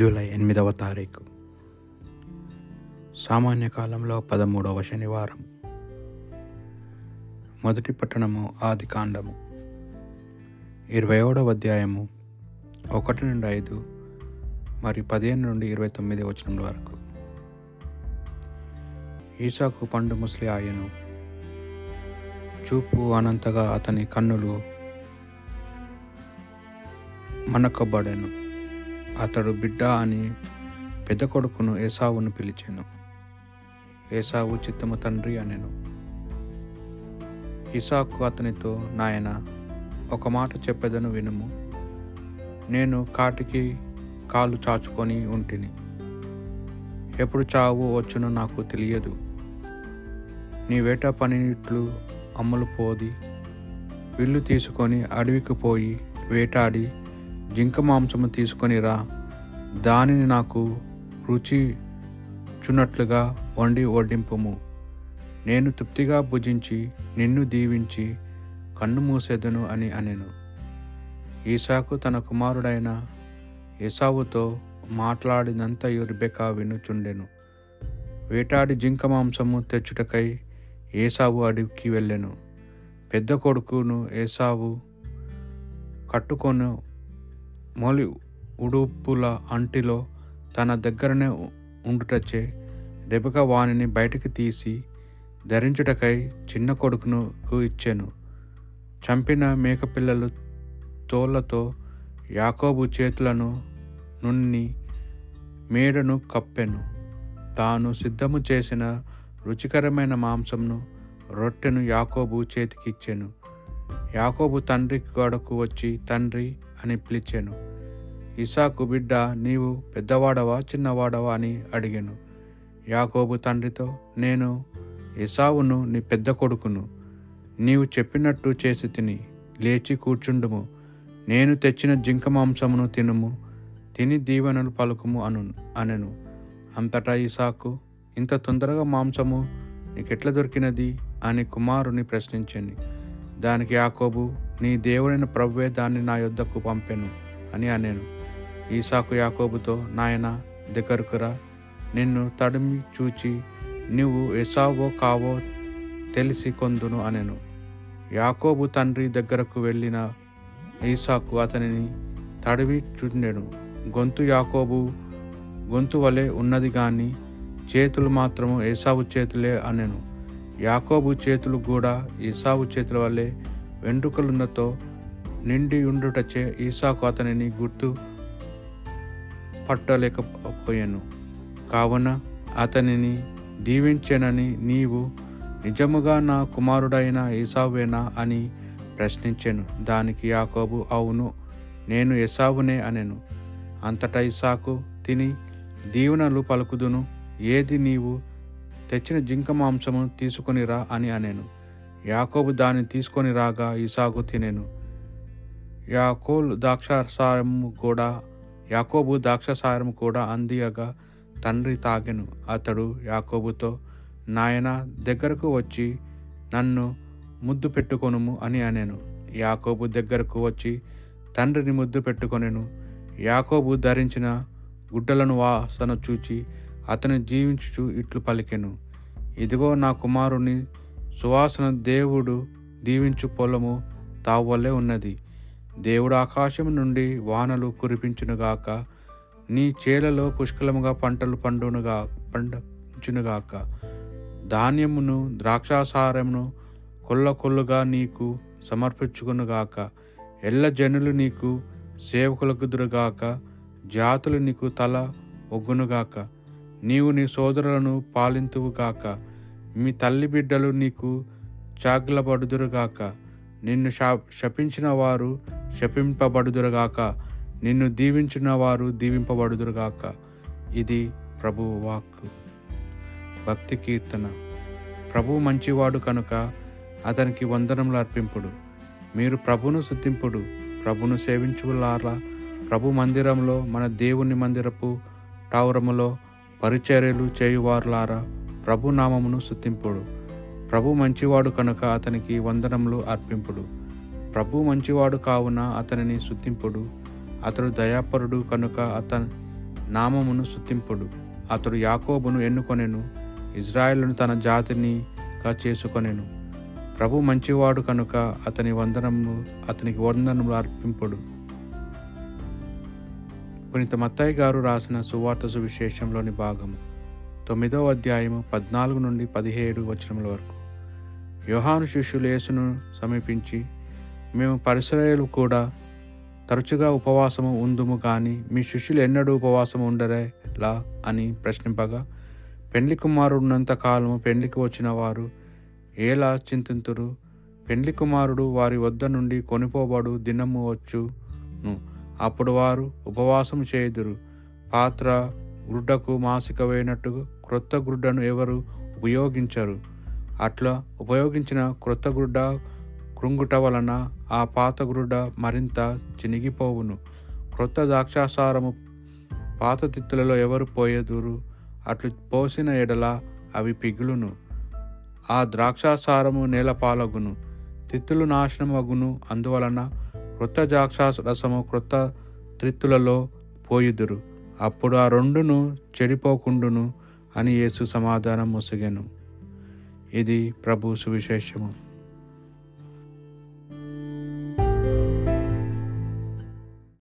July 8వ తారీఖు సామాన్య కాలంలో 13వ శనివారం. మొదటి పట్టణము ఆదికాండము 27వ అధ్యాయము 1 నుండి 5 మరియు 15 నుండి 29 వచనముల వరకు. ఈసాకు పండు ముసలి ఆయను, చూపు అనంతగా అతని కన్నులు మనకబడెను. అతడు బిడ్డ అని పెద్ద కొడుకును ఏసావును పిలిచెను. ఏసావు చిత్తము తండ్రి అనెను. ఇసాకు అతనితో, నాయనా, ఒక మాట చెప్పేదను వినుము. నేను కాటికి కాలు చాచుకొని ఉంటిని. ఎప్పుడు చావు వచ్చునో నాకు తెలియదు. నీ వేట పనిట్లు అమ్ములు పోది విల్లు తీసుకొని అడవికి పోయి వేటాడి జింక మాంసము తీసుకొని రా, దానిని నాకు రుచి చున్నట్లుగా వడ్డింపుము. నేను తృప్తిగా భుజించి నిన్ను దీవించి కన్ను మూసేదను అని అనెను. ఈసాకు తన కుమారుడైన ఏసావుతో మాట్లాడినంతయు రిబెకా వినుచుండెను. వేటాడి జింక మాంసము తెచ్చుటకై ఏసావు అడవికి వెళ్ళెను. పెద్ద కొడుకును ఏసావు కట్టుకొని మొలి ఉడుపుల అంటిలో తన దగ్గరనే ఉండుటచే రిబెకా వానిని బయటికి తీసి ధరించుటకై చిన్న కొడుకునుకు ఇచ్చెను. చంపిన మేకపిల్లలు తోళ్లతో యాకోబు చేతులను నున్ని మేడను కప్పెను. తాను సిద్ధము చేసిన రుచికరమైన మాంసమును రొట్టెను యాకోబు చేతికి ఇచ్చెను. యాకోబు తండ్రి గోడకు వచ్చి తండ్రి అని పిలిచెను. ఇసాకు, బిడ్డ, నీవు పెద్దవాడవా చిన్నవాడవా అని అడిగెను. యాకోబు తండ్రితో, నేను ఏసావును నీ పెద్ద కొడుకును. నీవు చెప్పినట్టు చేసి తిని లేచి కూర్చుండుము. నేను తెచ్చిన జింక మాంసమును తినుము, తిని దీవెనలు పలుకుము అనెను. అంతటా ఇసాకు, ఇంత తొందరగా మాంసము నీకెట్లా దొరికినది అని కుమారుని ప్రశ్నించెను. దానికి యాకోబు, నీ దేవుడైన ప్రభువే దాన్ని నా యొద్దకు పంపెను అని అనెను. ఈసాకు యాకోబుతో, నాయనా, దగ్గరకు రా. నిన్ను తడిమి చూచి నువ్వు ఏసావో కావో తెలిసి కొందును అనెను. యాకోబు తండ్రి దగ్గరకు వెళ్ళిన ఈసాకు అతనిని తడివి చూడెను. గొంతు యాకోబు గొంతు వలె ఉన్నది కానీ చేతులు మాత్రము ఏసావు చేతులే అనెను. యాకోబు చేతులు కూడా ఏసావు చేతుల వలె వెంట్రుకలున్నతో నిండి ఉండుటచే ఈసాకు అతనిని గుర్తు పట్టలేకపోయాను. కావున అతనిని దీవించెనని, నీవు నిజముగా నా కుమారుడైన ఏసావేనా అని ప్రశ్నించెను. దానికి యాకోబు, అవును, నేను ఏసావునే అనెను. అంతటా ఇసాకు, తిని దీవెనలు పలుకుదును, ఏది నీవు తెచ్చిన జింక మాంసము తీసుకొని రా అని అనెను. యాకోబు దాన్ని తీసుకొని రాగా ఇసాకు తినెను. యాకోబు ద్రాక్షసారము కూడా అందియగా తండ్రి తాగెను. అతడు యాకోబుతో, నాయనా, దగ్గరకు వచ్చి నన్ను ముద్దు పెట్టుకొనుము అని అనెను. యాకోబు దగ్గరకు వచ్చి తండ్రిని ముద్దు పెట్టుకొనెను. యాకోబు ధరించిన గుడ్డలను వాసన చూచి అతను జీవించుచు ఇట్లు పలికెను, ఇదిగో నా కుమారుని సువాసన దేవుడు దీవించు పొలము తావలే ఉన్నది. దేవుడు ఆకాశం నుండి వానలు కురిపించునుగాక, నీ చేలలో పుష్కలముగా పంటలు పండించునుగాక, ధాన్యమును ద్రాక్షాసారమును కొల్లకొల్లుగా నీకు సమర్పించుకునుగాక, ఎల్ల జనులు నీకు సేవకులగుదురుగాక, జాతులు నీకు తల ఒగ్గునుగాక, నీవు నీ సోదరులను పాలింతువుగాక, మీ తల్లి బిడ్డలు నీకు చాగిలబడుదురుగాక, నిన్ను శపించిన వారు శపింపబడుదురుగాక, నిన్ను దీవించిన వారు దీవింపబడుదురుగాక. ఇది ప్రభువు వాక్కు. భక్తి కీర్తన. ప్రభువు మంచివాడు కనుక అతనికి వందనములు అర్పింపుడు. మీరు ప్రభువును స్తుతింపుడు. ప్రభువును సేవించులారా, ప్రభు మందిరంలో, మన దేవుని మందిరపు టావరములో పరిచర్యలు చేయువారులారా, ప్రభు నామమును స్తుతింపుడు. ప్రభు మంచివాడు కనుక అతనికి వందనములు అర్పింపుడు. ప్రభు మంచివాడు కావున అతనిని స్తుతింపుడు. అతడు దయాపరుడు కనుక అతని నామమును స్తుతింపుడు. అతడు యాకోబును ఎన్నుకొనెను, ఇజ్రాయేలును తన జాతినిగా చేసుకొనెను. ప్రభు మంచివాడు కనుక అతనికి వందనములు అర్పింపుడు. పునీత మత్తయి గారు రాసిన సువార్త సువిశేషంలోని భాగము 9వ అధ్యాయము 14 నుండి 17 వచనముల వరకు. యోహాను శిష్యులు యేసును సమీపించి, మేము పరిసరయులు కూడా తరచుగా ఉపవాసము ఉందుము, కానీ మీ శిష్యులు ఎన్నడూ ఉపవాసము ఉండరేలా అని ప్రశ్నింపగా, పెండ్లి కుమారుడు ఉన్నంత కాలము పెండ్లికి వచ్చిన వారు ఎలా చింతింతురు? పెండ్లి కుమారుడు వారి వద్ద నుండి కొనిపోబడు దినము వచ్చును, అప్పుడు వారు ఉపవాసము చేయుదురు. పాత్ర గుడ్డకు మాసిక వేయనట్టు క్రొత్త గుడ్డను ఎవరు ఉపయోగించరు. అట్లా ఉపయోగించిన క్రొత్త గుడ్డ కృంగుట వలన ఆ పాత గుడ్డ మరింత చినిగిపోవును. క్రొత్త ద్రాక్షాసారము పాత తిత్తులలో ఎవరు పోయెదురు? అట్లు పోసిన ఎడల అవి పిగులును, ఆ ద్రాక్షాసారము నేల పాలగును, తిత్తులు నాశనం అగును. అందువలన క్రొత్త ద్రాక్షారసము క్రొత్త త్రిత్తులలో పోయుదురు, అప్పుడు ఆ రెండును చెడిపోకుండును అని యేసు సమాధానం ముసిగెను. ఇది ప్రభు సువిశేషము.